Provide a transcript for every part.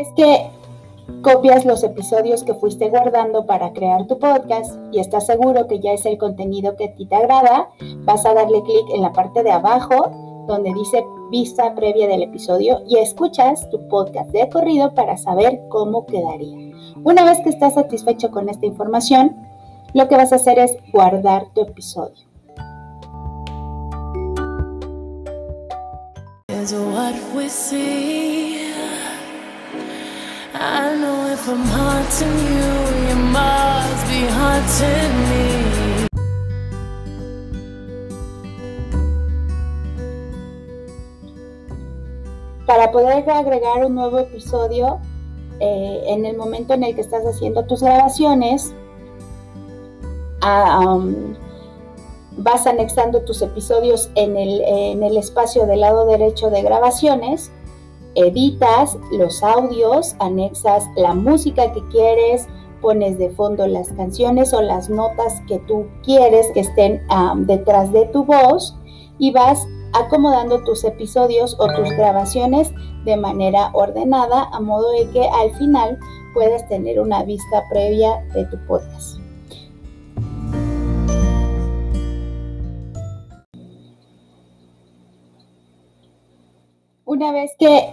es que copias los episodios que fuiste guardando para crear tu podcast y estás seguro que ya es el contenido que a ti te agrada, vas a darle clic en la parte de abajo donde dice vista previa del episodio y escuchas tu podcast de corrido para saber cómo quedaría. Una vez que estás satisfecho con esta información, lo que vas a hacer es guardar tu episodio. Is what we see. I know if I'm haunting you, you must be haunting me. Para poder agregar un nuevo episodio, en el momento en el que estás haciendo tus grabaciones, vas anexando tus episodios en el espacio del lado derecho de grabaciones, editas los audios, anexas la música que quieres, pones de fondo las canciones o las notas que tú quieres que estén detrás de tu voz y vas acomodando tus episodios o tus grabaciones de manera ordenada, a modo de que al final puedas tener una vista previa de tu podcast. Una vez que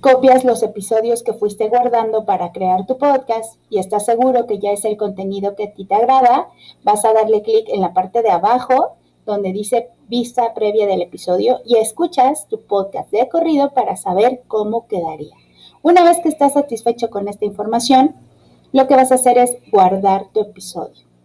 copias los episodios que fuiste guardando para crear tu podcast y estás seguro que ya es el contenido que a ti te agrada, vas a darle clic en la parte de abajo donde dice vista previa del episodio y escuchas tu podcast de corrido para saber cómo quedaría. Una vez que estás satisfecho con esta información, lo que vas a hacer es guardar tu episodio.